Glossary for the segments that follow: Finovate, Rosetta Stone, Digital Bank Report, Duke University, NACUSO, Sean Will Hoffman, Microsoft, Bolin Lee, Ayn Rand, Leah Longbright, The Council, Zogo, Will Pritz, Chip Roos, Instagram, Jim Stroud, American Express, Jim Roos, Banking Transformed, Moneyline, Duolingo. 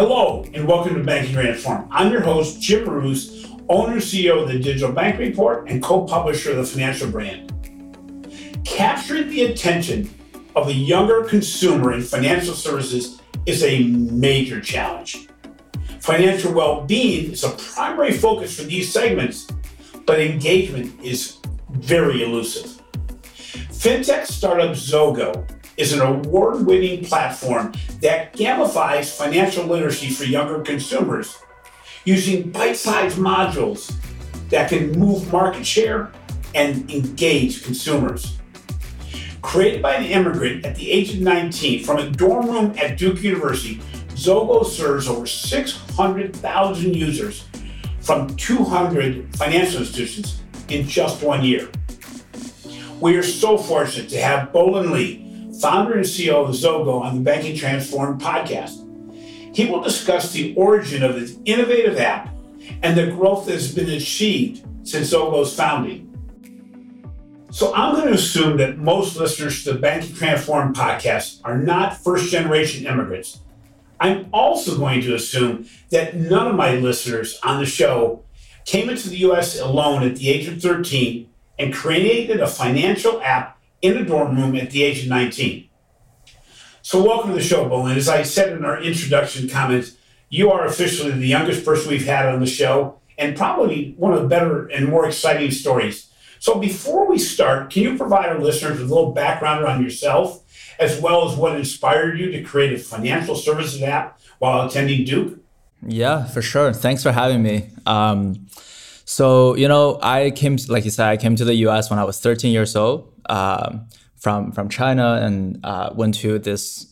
Hello, and welcome to Banking Transformed. I'm your host, Chip Roos, owner and CEO of the Digital Bank Report and co-publisher of the Financial Brand. Capturing the attention of a younger consumer in financial services is a major challenge. Financial well-being is a primary focus for these segments, but engagement is very elusive. Fintech startup Zogo is an award-winning platform that gamifies financial literacy for younger consumers using bite-sized modules that can move market share and engage consumers. Created by an immigrant at the age of 19 from a dorm room at Duke University, Zogo serves over 600,000 users from 200 financial institutions in just 1 year. We are so fortunate to have Bolin Lee, founder and CEO of Zogo, on the Banking Transformed podcast. He will discuss the origin of this innovative app and the growth that has been achieved since Zogo's founding. So I'm going to assume that most listeners to the Banking Transformed podcast are not first-generation immigrants. I'm also going to assume that none of my listeners on the show came into the U.S. alone at the age of 13 and created a financial app in a dorm room at the age of 19. So welcome to the show, Bolin. As I said in our introduction comments, you are officially the youngest person we've had on the show and probably one of the better and more exciting stories. So before we start, can you provide our listeners with a little background on yourself, as well as what inspired you to create a financial services app while attending Duke? Yeah, for sure. Thanks for having me. I came to the US when I was 13 years old. From China, and went to this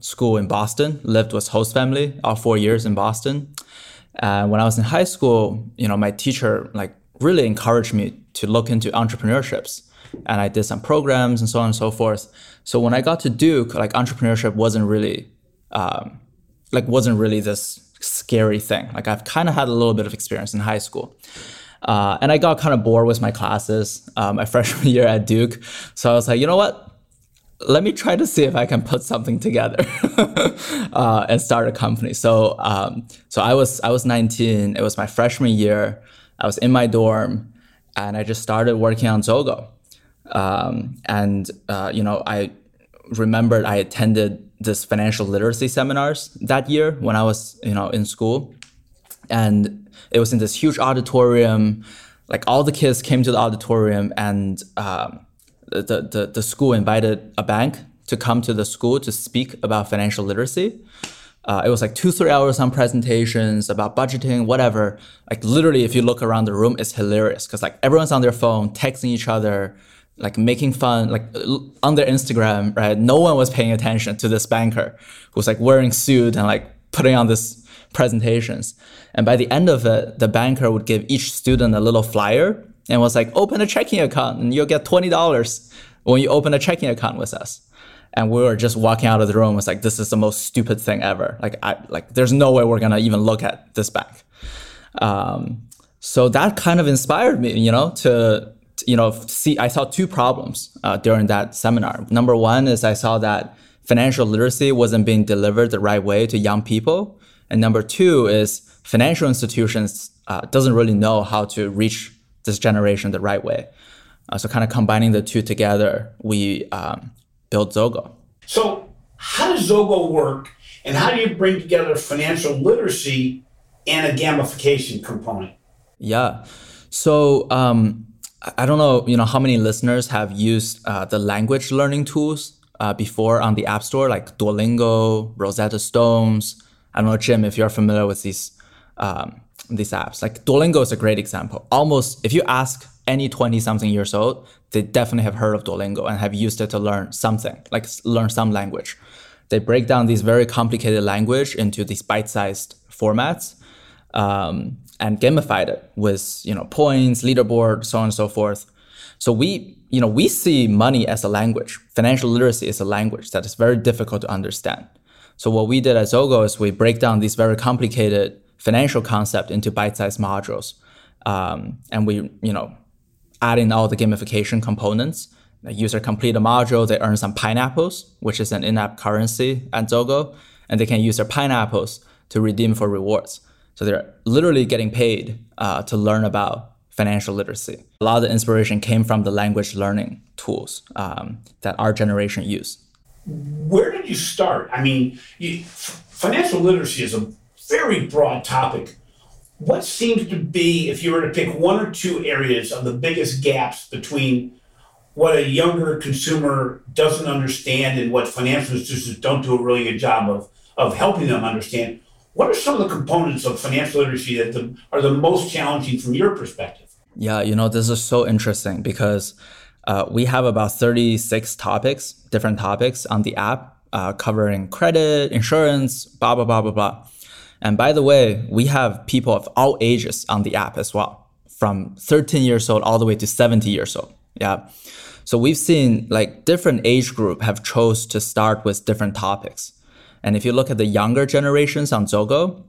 school in Boston, lived with host family all 4 years in Boston. When I was in high school, my teacher really encouraged me to look into entrepreneurships, and I did some programs and so on and so forth. So when I got to Duke, entrepreneurship wasn't really this scary thing. I've kind of had a little bit of experience in high school. And I got kind of bored with my classes my freshman year at Duke. So I was like, you know what? Let me try to see if I can put something together and start a company. So I was 19. It was my freshman year. I was in my dorm, and I just started working on Zogo. I remembered I attended this financial literacy seminars that year when I was, in school. And it was in this huge auditorium, all the kids came to the auditorium, and the school invited a bank to come to the school to speak about financial literacy. It was 2-3 hours on presentations about budgeting, whatever. Literally, if you look around the room, it's hilarious because everyone's on their phone, texting each other, making fun, on their Instagram, right? No one was paying attention to this banker who was wearing suit and putting on this presentations. And by the end of it, the banker would give each student a little flyer and was open a checking account and you'll get $20 when you open a checking account with us. And we were just walking out of the room. It was this is the most stupid thing ever. There's no way we're going to even look at this bank. So that kind of inspired me, I saw two problems during that seminar. Number one is I saw that financial literacy wasn't being delivered the right way to young people. And number two is financial institutions doesn't really know how to reach this generation the right way. So kind of combining the two together, we built Zogo. So how does Zogo work, and how do you bring together financial literacy and a gamification component? Yeah. So I don't know, how many listeners have used the language learning tools before on the App Store, like Duolingo, Rosetta Stones. I don't know, Jim, if you're familiar with these apps. Duolingo is a great example. Almost, if you ask any 20-something years old, they definitely have heard of Duolingo and have used it to learn something, learn some language. They break down these very complicated language into these bite-sized formats and gamified it with, points, leaderboard, so on and so forth. So we see money as a language. Financial literacy is a language that is very difficult to understand. So what we did at Zogo is we break down these very complicated financial concept into bite-sized modules. And we, add in all the gamification components. The user complete a module, they earn some pineapples, which is an in-app currency at Zogo, and they can use their pineapples to redeem for rewards. So they're literally getting paid to learn about financial literacy. A lot of the inspiration came from the language learning tools that our generation use. Where did you start? I mean, financial literacy is a very broad topic. What seems to be, if you were to pick one or two areas of the biggest gaps between what a younger consumer doesn't understand and what financial institutions don't do a really good job of helping them understand, what are some of the components of financial literacy that are the most challenging from your perspective? Yeah, this is so interesting because we have about 36 topics, different topics on the app, covering credit, insurance, blah, blah, blah, blah, blah. And by the way, we have people of all ages on the app as well, from 13 years old all the way to 70 years old. Yeah. So we've seen different age group have chose to start with different topics. And if you look at the younger generations on Zogo,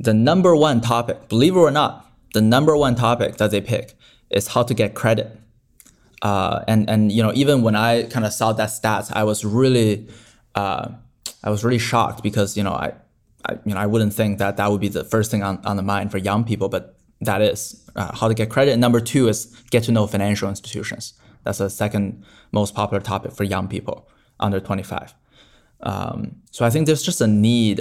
the number one topic, believe it or not, the number one topic that they pick is how to get credit. And even when I kind of saw that stats, I was really shocked because, I wouldn't think that would be the first thing on the mind for young people, but that is how to get credit. And number two is get to know financial institutions. That's the second most popular topic for young people under 25. So I think there's just a need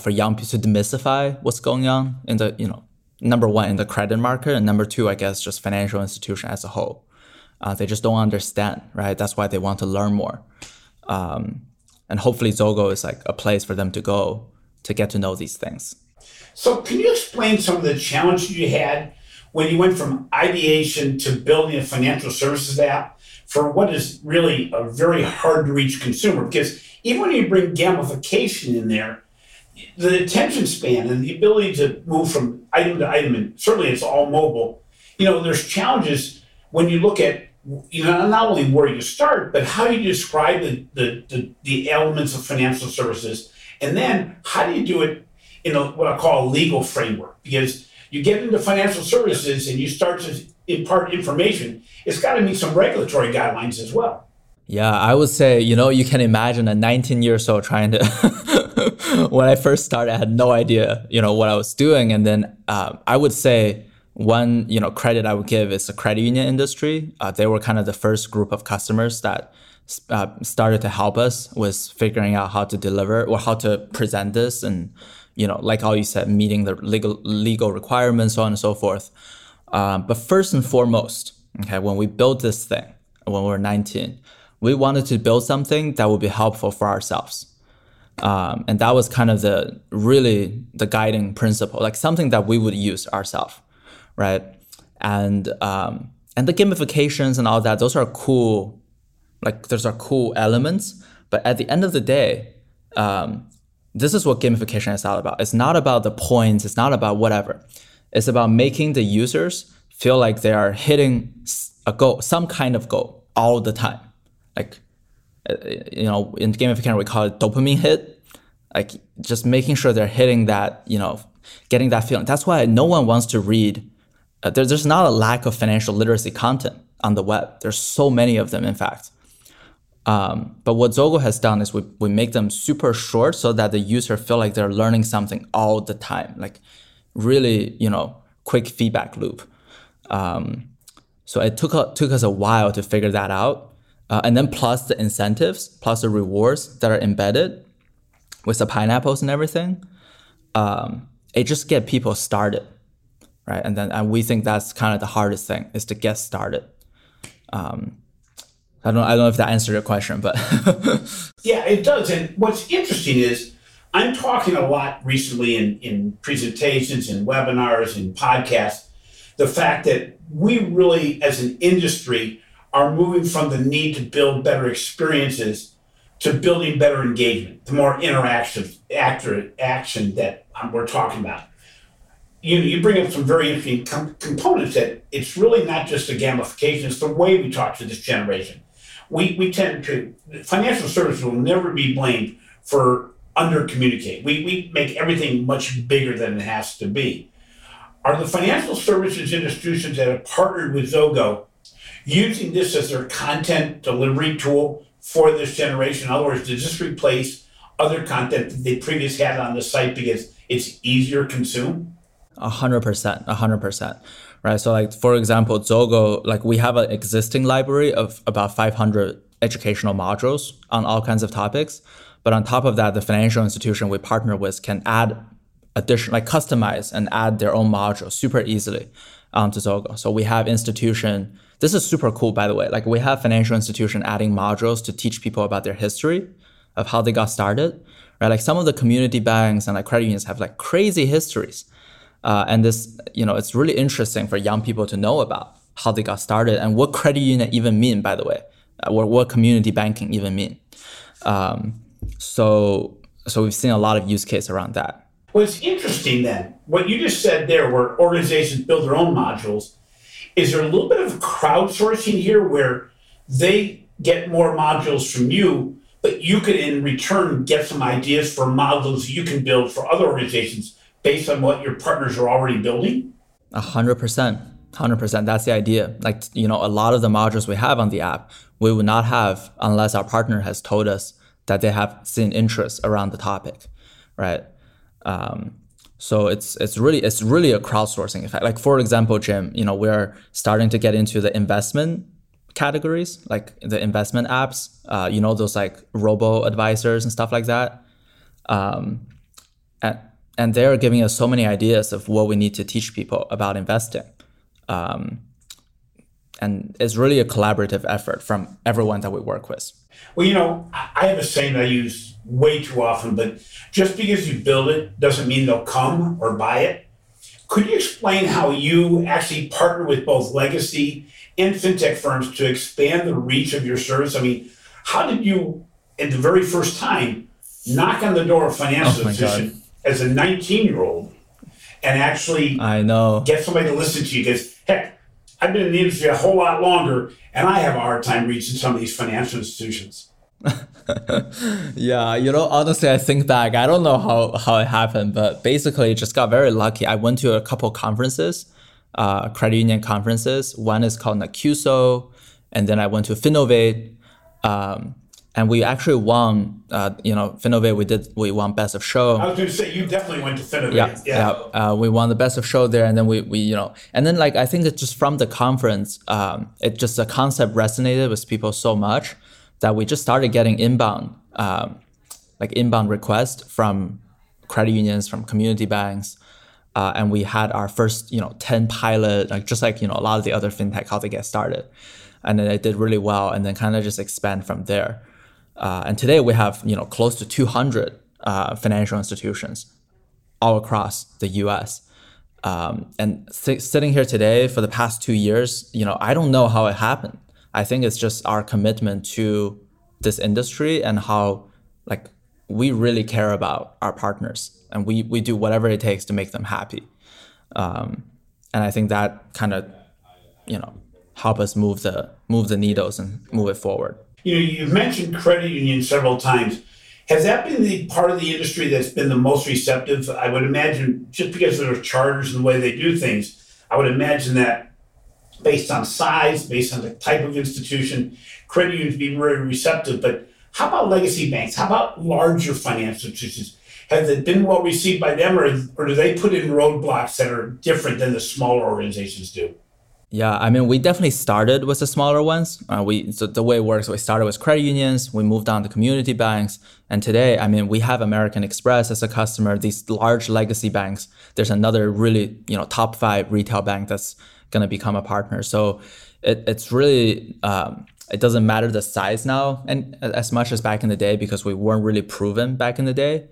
for young people to demystify what's going on in the, number one, in the credit market, and number two, I guess, just financial institution as a whole. They just don't understand, right? That's why they want to learn more. And hopefully Zogo is a place for them to go to get to know these things. So can you explain some of the challenges you had when you went from ideation to building a financial services app for what is really a very hard to reach consumer? Because even when you bring gamification in there, the attention span and the ability to move from item to item, and certainly it's all mobile, there's challenges when you look at, not only where you start, but how you describe the elements of financial services. And then how do you do it in what I call a legal framework? Because you get into financial services and you start to impart information, it's got to meet some regulatory guidelines as well. Yeah, I would say, you can imagine a 19-year-old trying to, when I first started, I had no idea, what I was doing. And then I would say one, credit I would give is the credit union industry. They were kind of the first group of customers that started to help us with figuring out how to deliver or how to present this. And, how you said, meeting the legal requirements, so on and so forth. But first and foremost, okay, when we built this thing, when we were 19, we wanted to build something that would be helpful for ourselves. And that was kind of the guiding principle, something that we would use ourselves, right? And the gamifications and all that, those are cool elements. But at the end of the day, this is what gamification is all about. It's not about the points, it's not about whatever. It's about making the users feel like they are hitting a goal, some kind of goal all the time. In gamification, we call it dopamine hit, just making sure they're hitting that, getting that feeling. That's why no one wants to read. There's not a lack of financial literacy content on the web. There's so many of them, in fact. But what Zogo has done is we make them super short so that the user feel like they're learning something all the time, really, quick feedback loop. So it took us a while to figure that out. And then plus the incentives, plus the rewards that are embedded with the pineapples and everything, it just get people started, right? And we think that's kind of the hardest thing is to get started. I don't know if that answered your question, but yeah, it does. And what's interesting is I'm talking a lot recently in presentations, in webinars, in podcasts, the fact that we really, as an industry, are moving from the need to build better experiences to building better engagement, the more interactive action that we're talking about. You bring up some very interesting components that it's really not just the gamification, it's the way we talk to this generation. We tend to, financial services will never be blamed for under-communicating. We make everything much bigger than it has to be. Are the financial services institutions that have partnered with Zogo using this as their content delivery tool for this generation? In other words, does this replace other content that they previously had on the site because it's easier to consume? 100%, right? So like, for example, Zogo, like we have an existing library of about 500 educational modules on all kinds of topics. But on top of that, the financial institution we partner with can add additional, like customize and add their own modules super easily to Zogo. So we have institution, this is super cool, by the way, like we have financial institution adding modules to teach people about their history of how they got started, right? Like some of the community banks and like credit unions have like crazy histories. And this, you know, it's really interesting for young people to know about how they got started and what credit union even mean, by the way, or what community banking even mean. So we've seen a lot of use case around that. Well, it's interesting then, what you just said there where organizations build their own modules, is there a little bit of crowdsourcing here where they get more modules from you, but you could in return get some ideas for modules you can build for other organizations based on what your partners are already building? 100%. That's the idea. Like, you know, a lot of the modules we have on the app, we would not have unless our partner has told us that they have seen interest around the topic, right? So it's really a crowdsourcing effect. Like for example, Jim, you know, we're starting to get into the investment categories, like the investment apps, you know, those like robo advisors and stuff like that. And they're giving us so many ideas of what we need to teach people about investing. And it's really a collaborative effort from everyone that we work with. Well, you know, I have a saying I use way too often, but just because you build it doesn't mean they'll come or buy it. Could you explain how you actually partner with both legacy and fintech firms to expand the reach of your service? I mean, how did you, at the very first time, knock on the door of financial institution as a 19-year-old and actually get somebody to listen to you? Because, heck, I've been in the industry a whole lot longer, and I have a hard time reaching some of these financial institutions. Yeah, you know, honestly, I think back, I don't know how it happened, but basically just got very lucky. I went to a couple conferences, credit union conferences. One is called NACUSO, and then I went to Finovate, and we actually won, Finovate, we won Best of Show. I was going to say, you definitely went to Finovate. Yeah. We won the Best of Show there. And then we I think it's just from the conference, it just, the concept resonated with people so much that we just started getting inbound requests from credit unions, from community banks. And we had our first, 10 pilot, a lot of the other fintech, how they get started. And then it did really well. And then kind of just expand from there. And today we have, close to 200 financial institutions all across the U.S. Sitting here today for the past 2 years, I don't know how it happened. I think it's just our commitment to this industry and how, like, we really care about our partners and we do whatever it takes to make them happy. And I think that kind of, help us move the needles and move it forward. You've mentioned credit union several times. Has that been the part of the industry that's been the most receptive? I would imagine just because of their charters and the way they do things, I would imagine that based on size, based on the type of institution, credit unions be very receptive. But how about legacy banks? How about larger financial institutions? Has it been well received by them or do they put in roadblocks that are different than the smaller organizations do? Yeah, I mean, we definitely started with the smaller ones. So the way it works, we started with credit unions, we moved on to community banks. And today, I mean, we have American Express as a customer, these large legacy banks. There's another really, top 5 retail bank that's going to become a partner. So it's really, it doesn't matter the size now and as much as back in the day because we weren't really proven back in the day.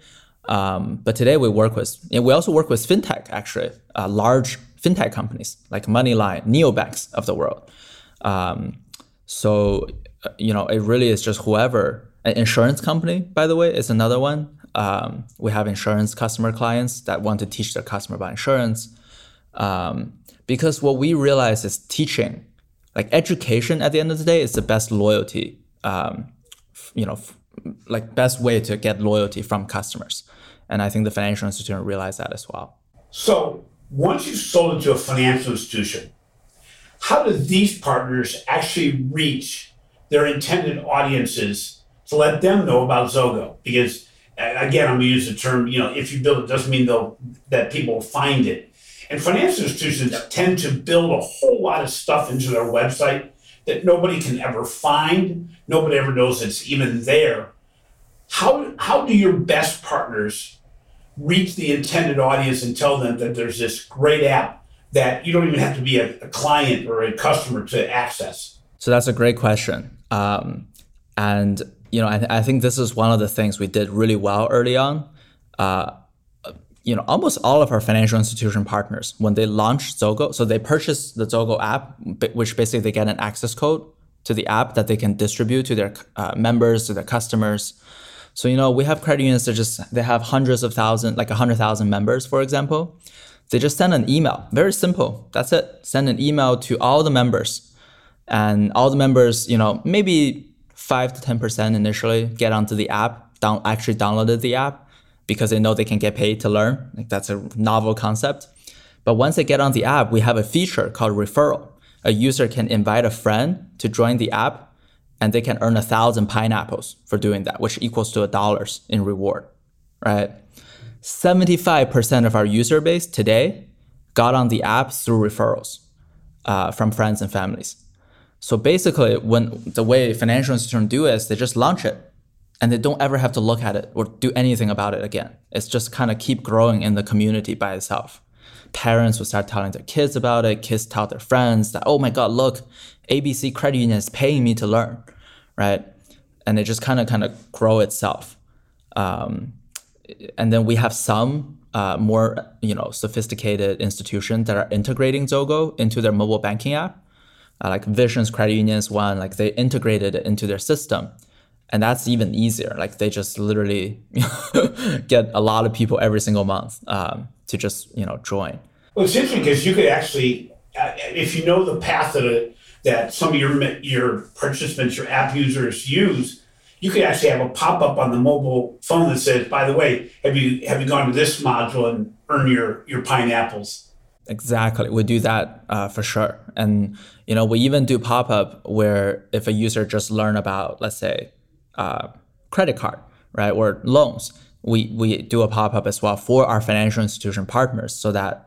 But today we also work with fintech, actually, large fintech companies like Moneyline, neobanks of the world. It really is just whoever. An insurance company, by the way, is another one. We have insurance customer clients that want to teach their customer about insurance. Because what we realize is teaching, like education at the end of the day is the best loyalty, best way to get loyalty from customers. And I think the financial institution realized that as well. So once you've sold it to a financial institution, how do these partners actually reach their intended audiences to let them know about Zogo? Because Again, I'm going to use the term, if you build it doesn't mean that people will find it. And financial institutions tend to build a whole lot of stuff into their website that nobody can ever find. Nobody ever knows it's even there. How do your best partners reach the intended audience and tell them that there's this great app that you don't even have to be a client or a customer to access? So that's a great question. I think this is one of the things we did really well early on. Almost all of our financial institution partners, when they launched Zogo, so they purchased the Zogo app, which basically they get an access code to the app that they can distribute to their members, to their customers. So, we have credit unions that they have hundreds of thousands, like 100,000 members, for example. They just send an email, very simple. That's it. Send an email to all the members. And all the members, maybe 5 to 10% initially get onto the app, actually downloaded the app because they know they can get paid to learn. Like, that's a novel concept. But once they get on the app, we have a feature called referral. A user can invite a friend to join the app and they can earn 1,000 pineapples for doing that, which equals to $1 in reward, right? 75% of our user base today got on the app through referrals from friends and families. So basically, the way financial institutions do is they just launch it and they don't ever have to look at it or do anything about it again. It's just kind of keep growing in the community by itself. Parents will start telling their kids about it. Kids tell their friends that, oh my God, look, ABC Credit Union is paying me to learn, right? And it just kind of grow itself. And then we have some more sophisticated institutions that are integrating Zogo into their mobile banking app. Like Visions Credit Union's one, like they integrated it into their system. And that's even easier. Like they just literally get a lot of people every single month to just, join. Well, it's interesting because you could actually, if you know the path that some of your participants, your app users use, you could actually have a pop-up on the mobile phone that says, by the way, have you gone to this module and earned your pineapples? Exactly. We do that for sure. And, we even do pop-up where if a user just learn about, let's say, credit card, right, or loans, we do a pop-up as well for our financial institution partners so that,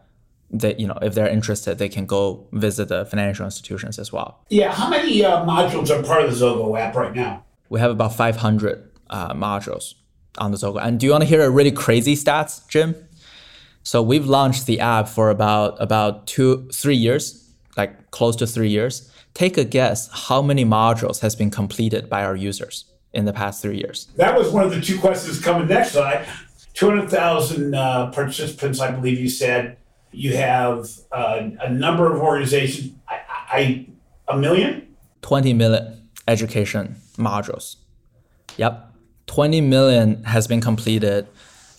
they, if they're interested, they can go visit the financial institutions as well. Yeah. How many modules are part of the Zogo app right now? We have about 500 modules on the Zogo. And do you want to hear a really crazy stats, Jim? So we've launched the app for about 2-3 years, like close to 3 years. Take a guess how many modules has been completed by our users in the past 3 years. That was one of the two questions coming next. 200,000 participants, I believe you said. You have a number of organizations. A million? 20 million education modules. Yep. 20 million has been completed.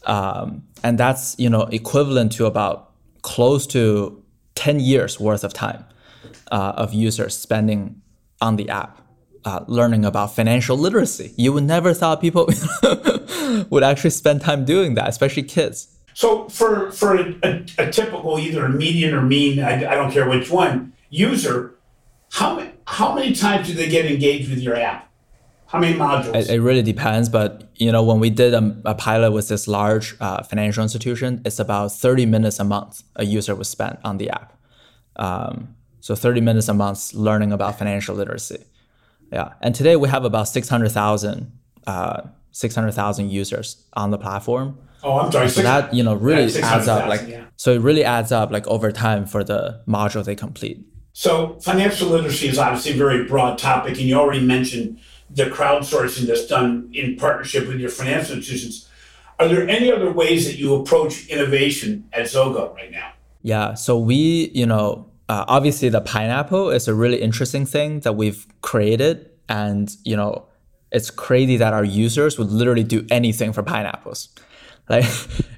And that's, equivalent to about close to 10 years worth of time of users spending on the app, learning about financial literacy. You would never thought people would actually spend time doing that, especially kids. So for a typical, either a median or mean, I don't care which one, user, how many times do they get engaged with your app? How many modules? It really depends. But, when we did a pilot with this large financial institution, it's about 30 minutes a month a user was spent on the app. So 30 minutes a month learning about financial literacy. Yeah. And today we have about 600,000 users on the platform. Oh, I'm sorry. So that, really adds up. Like, yeah. So it really adds up like over time for the module they complete. So financial literacy is obviously a very broad topic. And you already mentioned the crowdsourcing that's done in partnership with your financial institutions. Are there any other ways that you approach innovation at Zogo right now? Yeah, so we, obviously the pineapple is a really interesting thing that we've created. And, it's crazy that our users would literally do anything for pineapples. Like,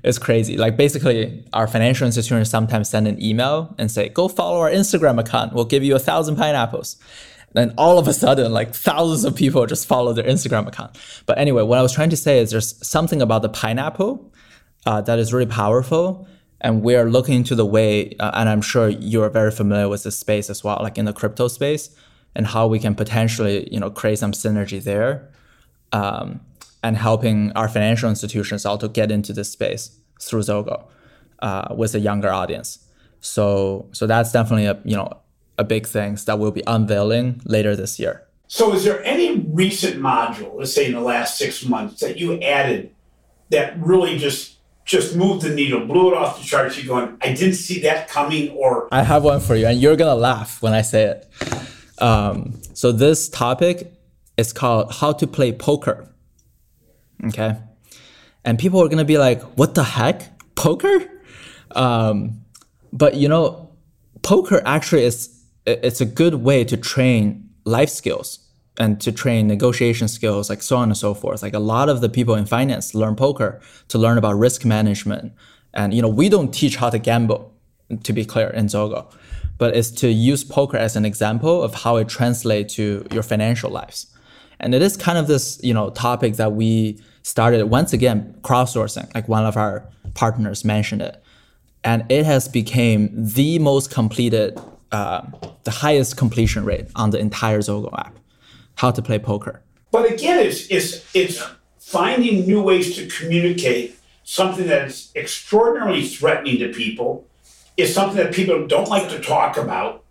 it's crazy. Like, basically, our financial institutions sometimes send an email and say, go follow our Instagram account. We'll give you 1,000 pineapples. And all of a sudden, like thousands of people just follow their Instagram account. But anyway, what I was trying to say is there's something about the pineapple that is really powerful. And we are looking into the way, and I'm sure you're very familiar with this space as well, like in the crypto space, and how we can potentially, create some synergy there. and helping our financial institutions also get into this space through Zogo with a younger audience. So that's definitely a big thing that we'll be unveiling later this year. So is there any recent module, let's say in the last 6 months, that you added that really just moved the needle, blew it off the charts? You're going, I didn't see that coming, or... I have one for you, and you're going to laugh when I say it. So this topic is called How to Play Poker. Okay? And people are going to be like, what the heck? Poker? But, poker actually it's a good way to train life skills and to train negotiation skills, like so on and so forth. Like a lot of the people in finance learn poker to learn about risk management. And, we don't teach how to gamble, to be clear, in Zogo. But it's to use poker as an example of how it translates to your financial lives. And it is kind of this, topic that we started, once again, crowdsourcing, like one of our partners mentioned it. And it has became the most completed, the highest completion rate on the entire Zogo app. How to play poker. But again, it's finding new ways to communicate something that is extraordinarily threatening to people. It's something that people don't like to talk about,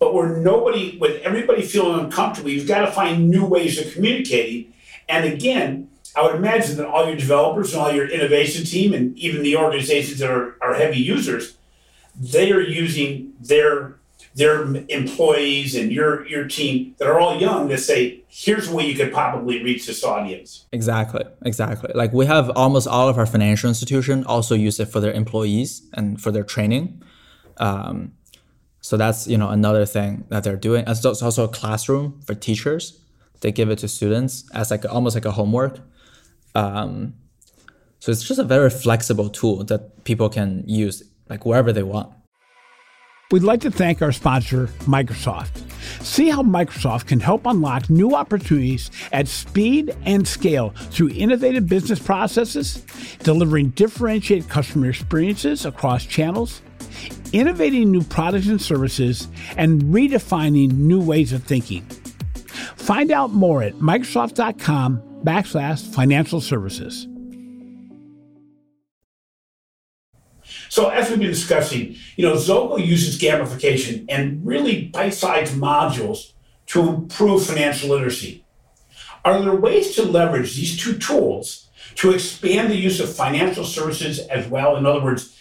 but with everybody feeling uncomfortable, you've got to find new ways of communicating. And again, I would imagine that all your developers and all your innovation team and even the organizations that are heavy users, they are using their employees and your team that are all young to say, here's where you could probably reach this audience. Exactly. Like we have almost all of our financial institutions also use it for their employees and for their training. So that's, another thing that they're doing. It's also a classroom for teachers. They give it to students as almost like a homework. So it's just a very flexible tool that people can use like wherever they want. We'd like to thank our sponsor, Microsoft. See how Microsoft can help unlock new opportunities at speed and scale through innovative business processes, delivering differentiated customer experiences across channels, innovating new products and services, and redefining new ways of thinking. Find out more at Microsoft.com/financial services. So as we've been discussing, Zogo uses gamification and really bite-sized modules to improve financial literacy. Are there ways to leverage these two tools to expand the use of financial services as well? In other words,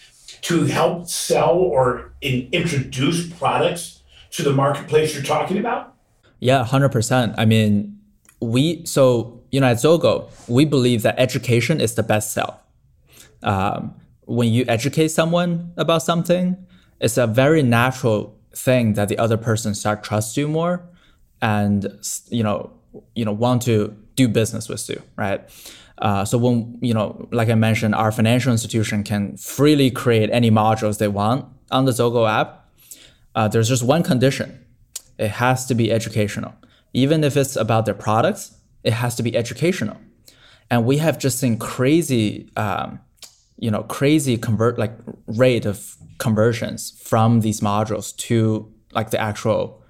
to help sell or introduce products to the marketplace you're talking about? Yeah, 100%. I mean, at Zogo, we believe that education is the best sell. When you educate someone about something, it's a very natural thing that the other person start trust you more and, want to do business with you, right? So when, like I mentioned, our financial institution can freely create any modules they want on the Zogo app. There's just one condition. It has to be educational. Even if it's about their products, it has to be educational. And we have just seen crazy rate of conversions from these modules to like the actual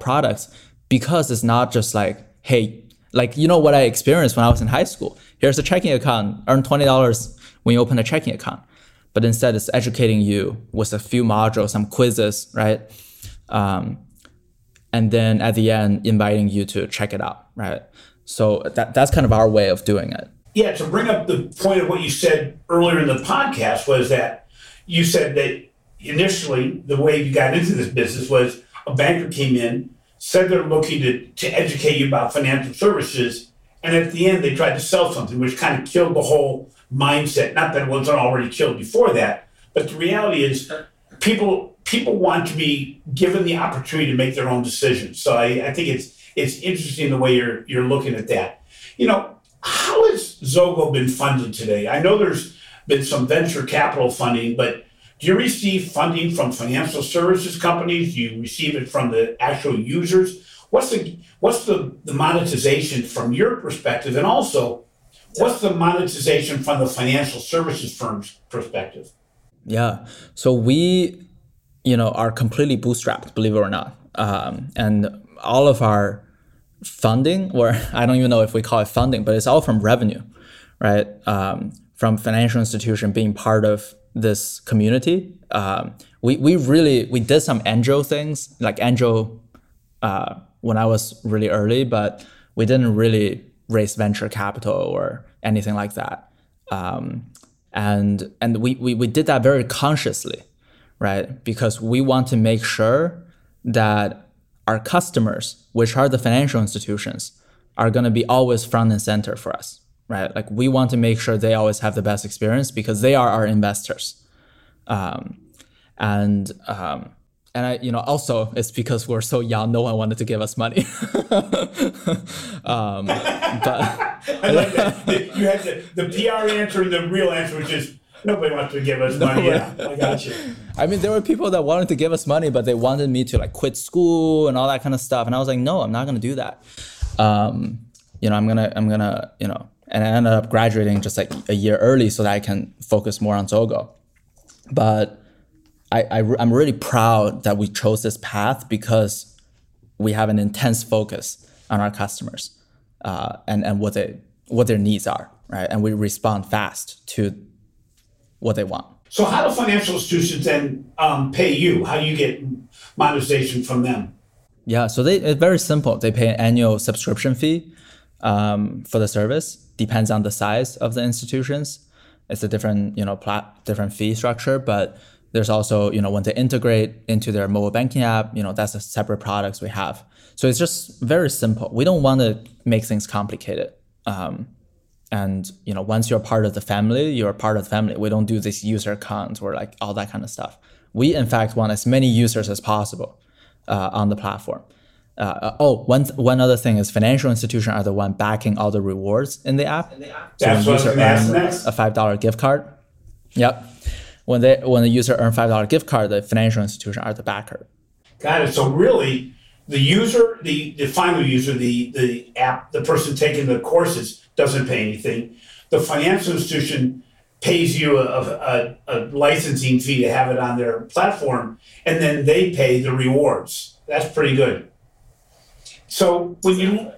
products, because it's not just like, hey, like, what I experienced when I was in high school. Here's a checking account, earn $20 when you open a checking account. But instead it's educating you with a few modules, some quizzes, right? And then at the end, inviting you to check it out, right? So that's kind of our way of doing it. Yeah, to bring up the point of what you said earlier in the podcast was that you said that initially the way you got into this business was a banker came in, said they're looking to educate you about financial services, and at the end they tried to sell something, which kind of killed the whole mindset. Not that it wasn't already killed before that, but the reality is people want to be given the opportunity to make their own decisions. So I think it's interesting the way you're looking at that. How has Zogo been funded today? I know there's been some venture capital funding, but do you receive funding from financial services companies? Do you receive it from the actual users? What's the monetization from your perspective? And also, what's the monetization from the financial services firm's perspective? Yeah, so we, are completely bootstrapped, believe it or not. And all of our funding, or I don't even know if we call it funding, but it's all from revenue. right? From financial institution being part of this community, we did some angel things, like angel when I was really early, but we didn't really raise venture capital or anything like that. And we did that very consciously, right? Because we want to make sure that our customers, which are the financial institutions, are going to be always front and center for us, right? Like, we want to make sure they always have the best experience because they are our investors. Also it's because we're so young, no one wanted to give us money. But I like that. You had the PR answer and the real answer, which is nobody wants to give us money. Yeah, I got you. I mean, there were people that wanted to give us money, but they wanted me to like quit school and all that kind of stuff. And I was like, no, I'm not going to do that. And I ended up graduating just like a year early so that I can focus more on Zogo. But I'm really proud that we chose this path because we have an intense focus on our customers and what their needs are, right? And we respond fast to what they want. So how do financial institutions then pay you? How do you get monetization from them? Yeah, so it's very simple. They pay an annual subscription fee for the service. Depends on the size of the institutions. It's a different, different fee structure, but there's also, when they integrate into their mobile banking app, that's a separate products we have. So it's just very simple. We don't want to make things complicated. Once you're part of the family, you're part of the family. We don't do this user accounts or like all that kind of stuff. We, in fact, want as many users as possible on the platform. One other thing is financial institutions are the one backing all the rewards in the app. That's what I'm asking. A $5 gift card. Yep. When the user earns $5 gift card, the financial institution are the backer. Got it. So really, the user, the final user, the app, the person taking the courses doesn't pay anything. The financial institution pays you a licensing fee to have it on their platform, and then they pay the rewards. That's pretty good. So when you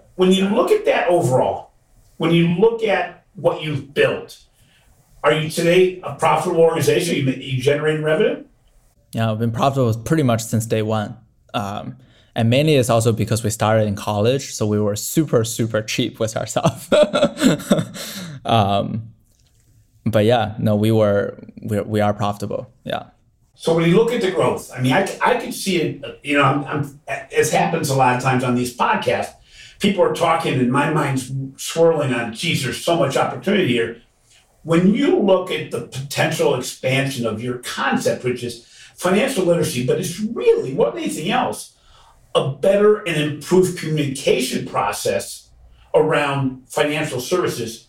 look at that overall, when you look at what you've built, are you today a profitable organization? You generating revenue? Yeah, I've been profitable pretty much since day one. And mainly it's also because we started in college, so we were super, super cheap with ourselves. We are profitable. Yeah. So when you look at the growth, I mean, I can see it, it happens a lot of times on these podcasts. People are talking and my mind's swirling on, geez, there's so much opportunity here. When you look at the potential expansion of your concept, which is financial literacy, but it's really, more than anything else, a better and improved communication process around financial services,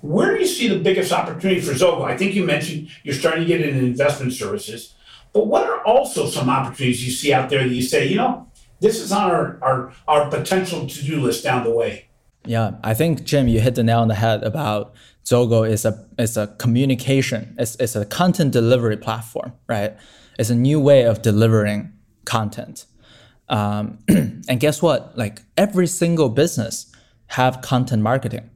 where do you see the biggest opportunity for Zogo? I think you mentioned you're starting to get into investment services, but what are also some opportunities you see out there that you say, this is on our potential to-do list down the way? Yeah, I think, Jim, you hit the nail on the head about Zogo is a communication. It's a content delivery platform, right? It's a new way of delivering content. And guess what? Like, every single business have content marketing.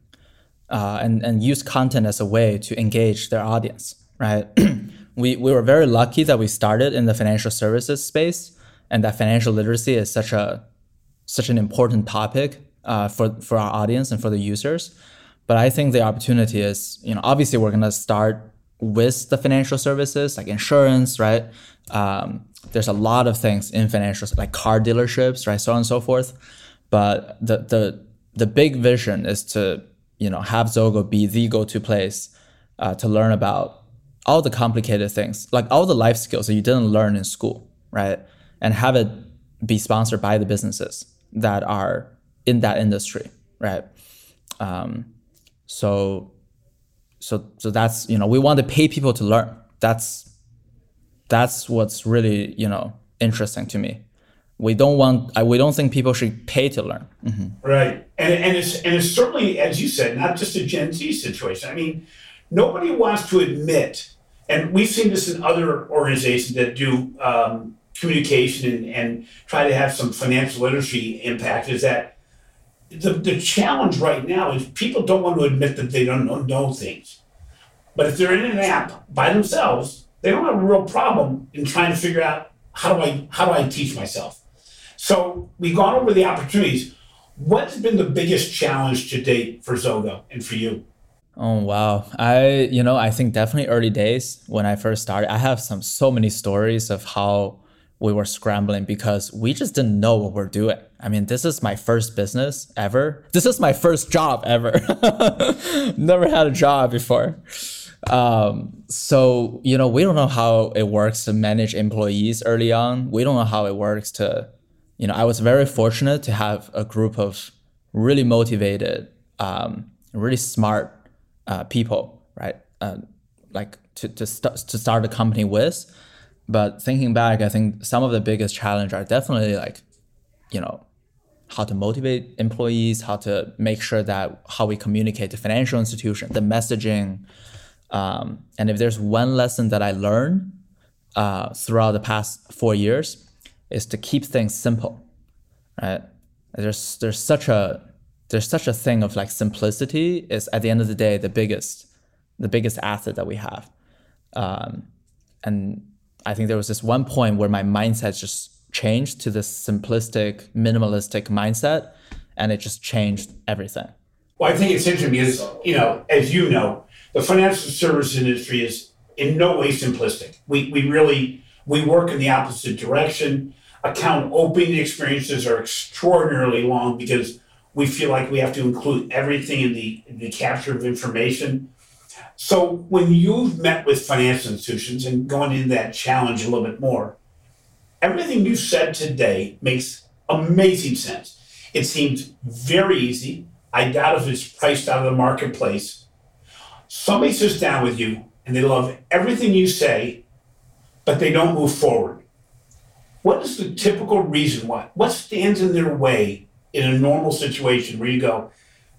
And use content as a way to engage their audience, right? We were very lucky that we started in the financial services space, and that financial literacy is such an important topic for our audience and for the users. But I think the opportunity is, obviously we're going to start with the financial services, like insurance, right? There's a lot of things in financial, like car dealerships, right? So on and so forth. But the big vision is to have Zogo be the go-to place to learn about all the complicated things, like all the life skills that you didn't learn in school, right? And have it be sponsored by the businesses that are in that industry, right? So that's, we want to pay people to learn. That's what's really, interesting to me. We don't think people should pay to learn. Mm-hmm. Right. And it's certainly, as you said, not just a Gen Z situation. I mean, nobody wants to admit, and we've seen this in other organizations that do communication and try to have some financial literacy impact, is that The challenge right now is people don't want to admit that they don't know things. But if they're in an app by themselves, they don't have a real problem in trying to figure out how do I teach myself. So we've gone over the opportunities. What's been the biggest challenge to date for Zogo and for you? Oh, wow. I think definitely early days when I first started, I have so many stories of how we were scrambling because we just didn't know what we're doing. I mean, this is my first business ever. This is my first job ever. Never had a job before. So we don't know how it works to manage employees early on. We don't know how it works to, I was very fortunate to have a group of really motivated, really smart people, right? To start a company with. But thinking back, I think some of the biggest challenge are definitely how to motivate employees, how to make sure that how we communicate to financial institution, the messaging. And if there's one lesson that I learned throughout the past 4 years is to keep things simple, right? There's such a thing of like simplicity is at the end of the day, the biggest asset that we have. And I think there was this one point where my mindset just changed to this simplistic, minimalistic mindset, and it just changed everything. Well, I think it's interesting because, the financial services industry is in no way simplistic. We work in the opposite direction. Account opening experiences are extraordinarily long because we feel like we have to include everything in the capture of information. So when you've met with financial institutions and going into that challenge a little bit more, everything you said today makes amazing sense. It seems very easy. I doubt if it's priced out of the marketplace. Somebody sits down with you and they love everything you say, but they don't move forward. What is the typical reason why? What stands in their way in a normal situation where you go,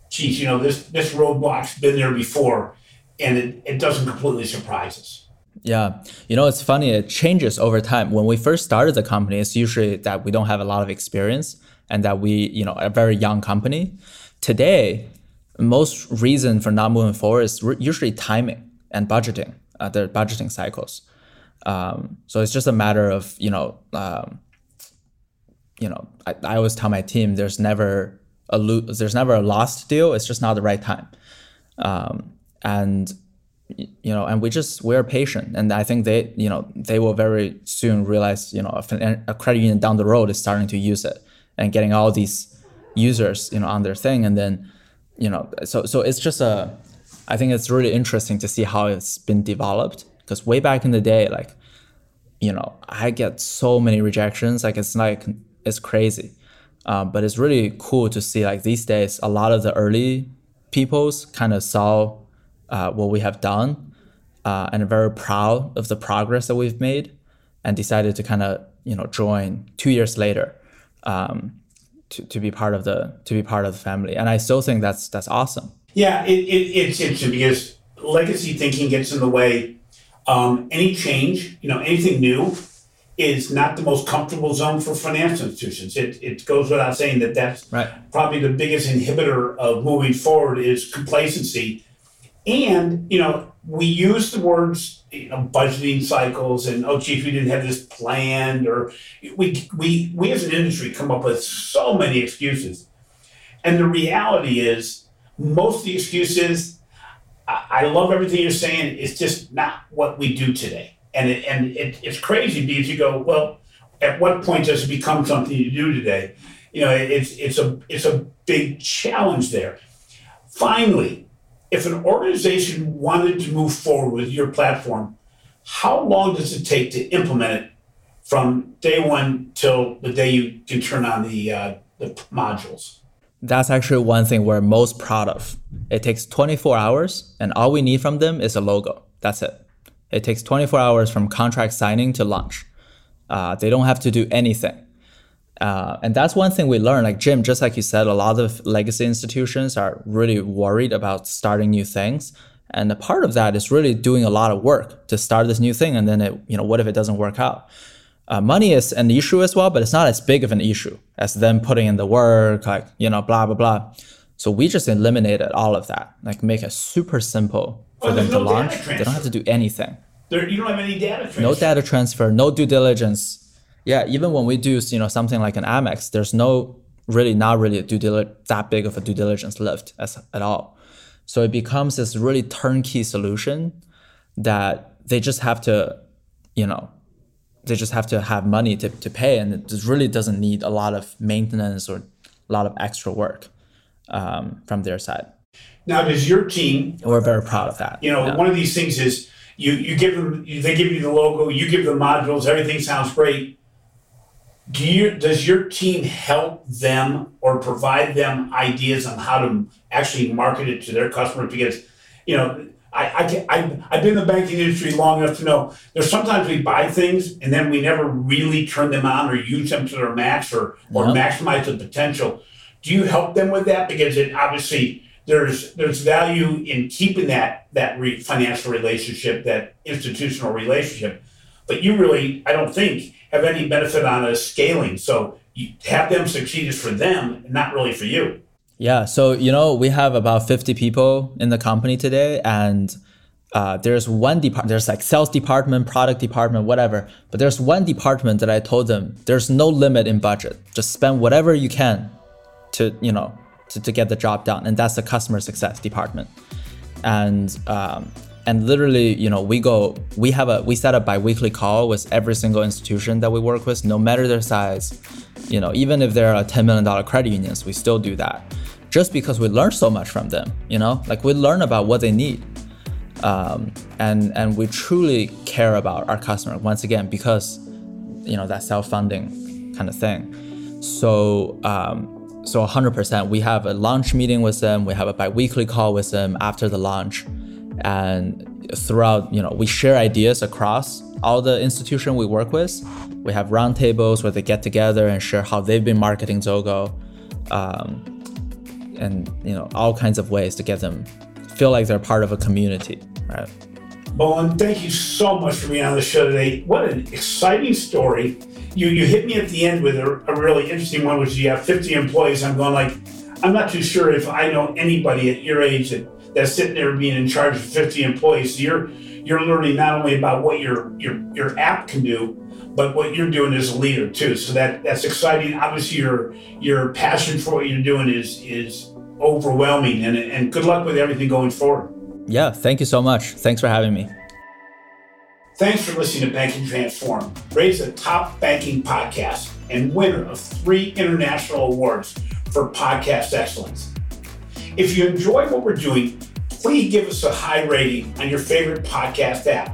geez, this roadblock's been there before and it doesn't completely surprise us? Yeah. It's funny, it changes over time. When we first started the company, it's usually that we don't have a lot of experience and that we, a very young company. Today, most reason for not moving forward is usually timing and budgeting, their budgeting cycles. So it's just a matter of, I always tell my team, there's never a lost deal. It's just not the right time. And we're patient. And I think they will very soon realize, a credit union down the road is starting to use it and getting all these users, on their thing. And then, so it's just I think it's really interesting to see how it's been developed. Because way back in the day, I get so many rejections. It's crazy. But it's really cool to see these days, a lot of the early peoples kind of saw what we have done and are very proud of the progress that we've made and decided to kind of, join 2 years later to be part of the family. And I still think that's awesome. Yeah, it's interesting because legacy thinking gets in the way. Any change, anything new is not the most comfortable zone for financial institutions. It goes without saying that's right. Probably the biggest inhibitor of moving forward is complacency. And, we use the words, budgeting cycles and, oh, geez, we didn't have this planned, or we as an industry come up with so many excuses. And the reality is most of the excuses, I love everything you're saying, it's just not what we do today. And it's crazy because you go, well, at what point does it become something you do today? It's a big challenge there. Finally, if an organization wanted to move forward with your platform, how long does it take to implement it from day one till the day you can turn on the modules? That's actually one thing we're most proud of. It takes 24 hours, and all we need from them is a logo. That's it. It takes 24 hours from contract signing to launch. They don't have to do anything. And that's one thing we learned. Jim, just like you said, a lot of legacy institutions are really worried about starting new things. And a part of that is really doing a lot of work to start this new thing. And then, what if it doesn't work out? money is an issue as well, but it's not as big of an issue as them putting in the work, like, you know, blah, blah, blah. So we just eliminated all of that, like make it super simple for them to launch. They don't have to do anything. You don't have any data transfer. No data transfer, no due diligence. Yeah, even when we do, you know, something like an Amex, there's no really, not really a that big of a due diligence lift at all. So it becomes this really turnkey solution that they just have to, you know, they just have to have money to pay, and it just really doesn't need a lot of maintenance or a lot of extra work from their side. Now, does your team? We're very proud of that. You know, yeah. One of these things is you give them, they give you the logo, you give them modules, everything sounds great. Does your team help them or provide them ideas on how to actually market it to their customers? Because, you know, I've been in the banking industry long enough to know there's sometimes we buy things and then we never really turn them on or use them to their max or maximize the potential. Do you help them with that? Because it obviously there's value in keeping that financial relationship, that institutional relationship. But you really, I don't think, have any benefit on a scaling. So you have them succeed is for them, and not really for you. Yeah. So, you know, we have about 50 people in the company today, and there's one department, there's like sales department, product department, whatever. But there's one department that I told them, there's no limit in budget. Just spend whatever you can to get the job done. And that's the customer success department. And literally, you know, we set up bi-weekly call with every single institution that we work with, no matter their size. You know, even if they're a $10 million credit unions, we still do that just because we learn so much from them, you know, like we learn about what they need. And we truly care about our customer once again, because, you know, that self-funding kind of thing. So 100%, we have a launch meeting with them. We have a bi-weekly call with them after the launch. And throughout, you know, we share ideas across all the institution we work with. We have roundtables where they get together and share how they've been marketing Zogo, and, you know, all kinds of ways to get them feel like they're part of a community, right? Bolin, thank you so much for being on the show today. What an exciting story. You hit me at the end with a really interesting one, which you have 50 employees. I'm going like, I'm not too sure if I know anybody at your age that's sitting there being in charge of 50 employees. You're learning not only about what your app can do, but what you're doing as a leader too. So that's exciting. Obviously, your passion for what you're doing is overwhelming, and good luck with everything going forward. Yeah, thank you so much. Thanks for having me. Thanks for listening to Banking Transformed, Raise's top banking podcast and winner of 3 international awards for podcast excellence. If you enjoy what we're doing, please give us a high rating on your favorite podcast app.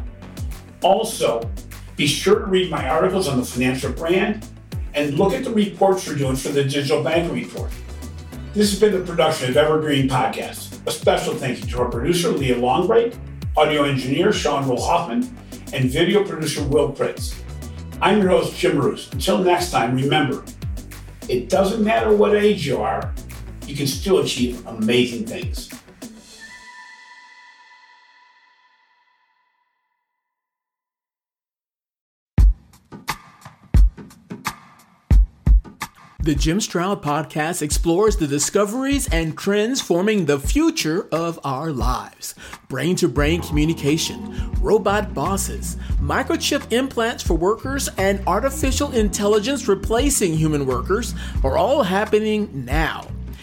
Also, be sure to read my articles on the financial brand and look at the reports we're doing for the Digital Bank Report. This has been the production of Evergreen Podcasts. A special thank you to our producer, Leah Longbright, audio engineer, Sean Will Hoffman, and video producer, Will Pritz. I'm your host, Jim Roos. Until next time, remember, it doesn't matter what age you are, you can still achieve amazing things. The Jim Stroud Podcast explores the discoveries and trends forming the future of our lives. Brain-to-brain communication, robot bosses, microchip implants for workers, and artificial intelligence replacing human workers are all happening now.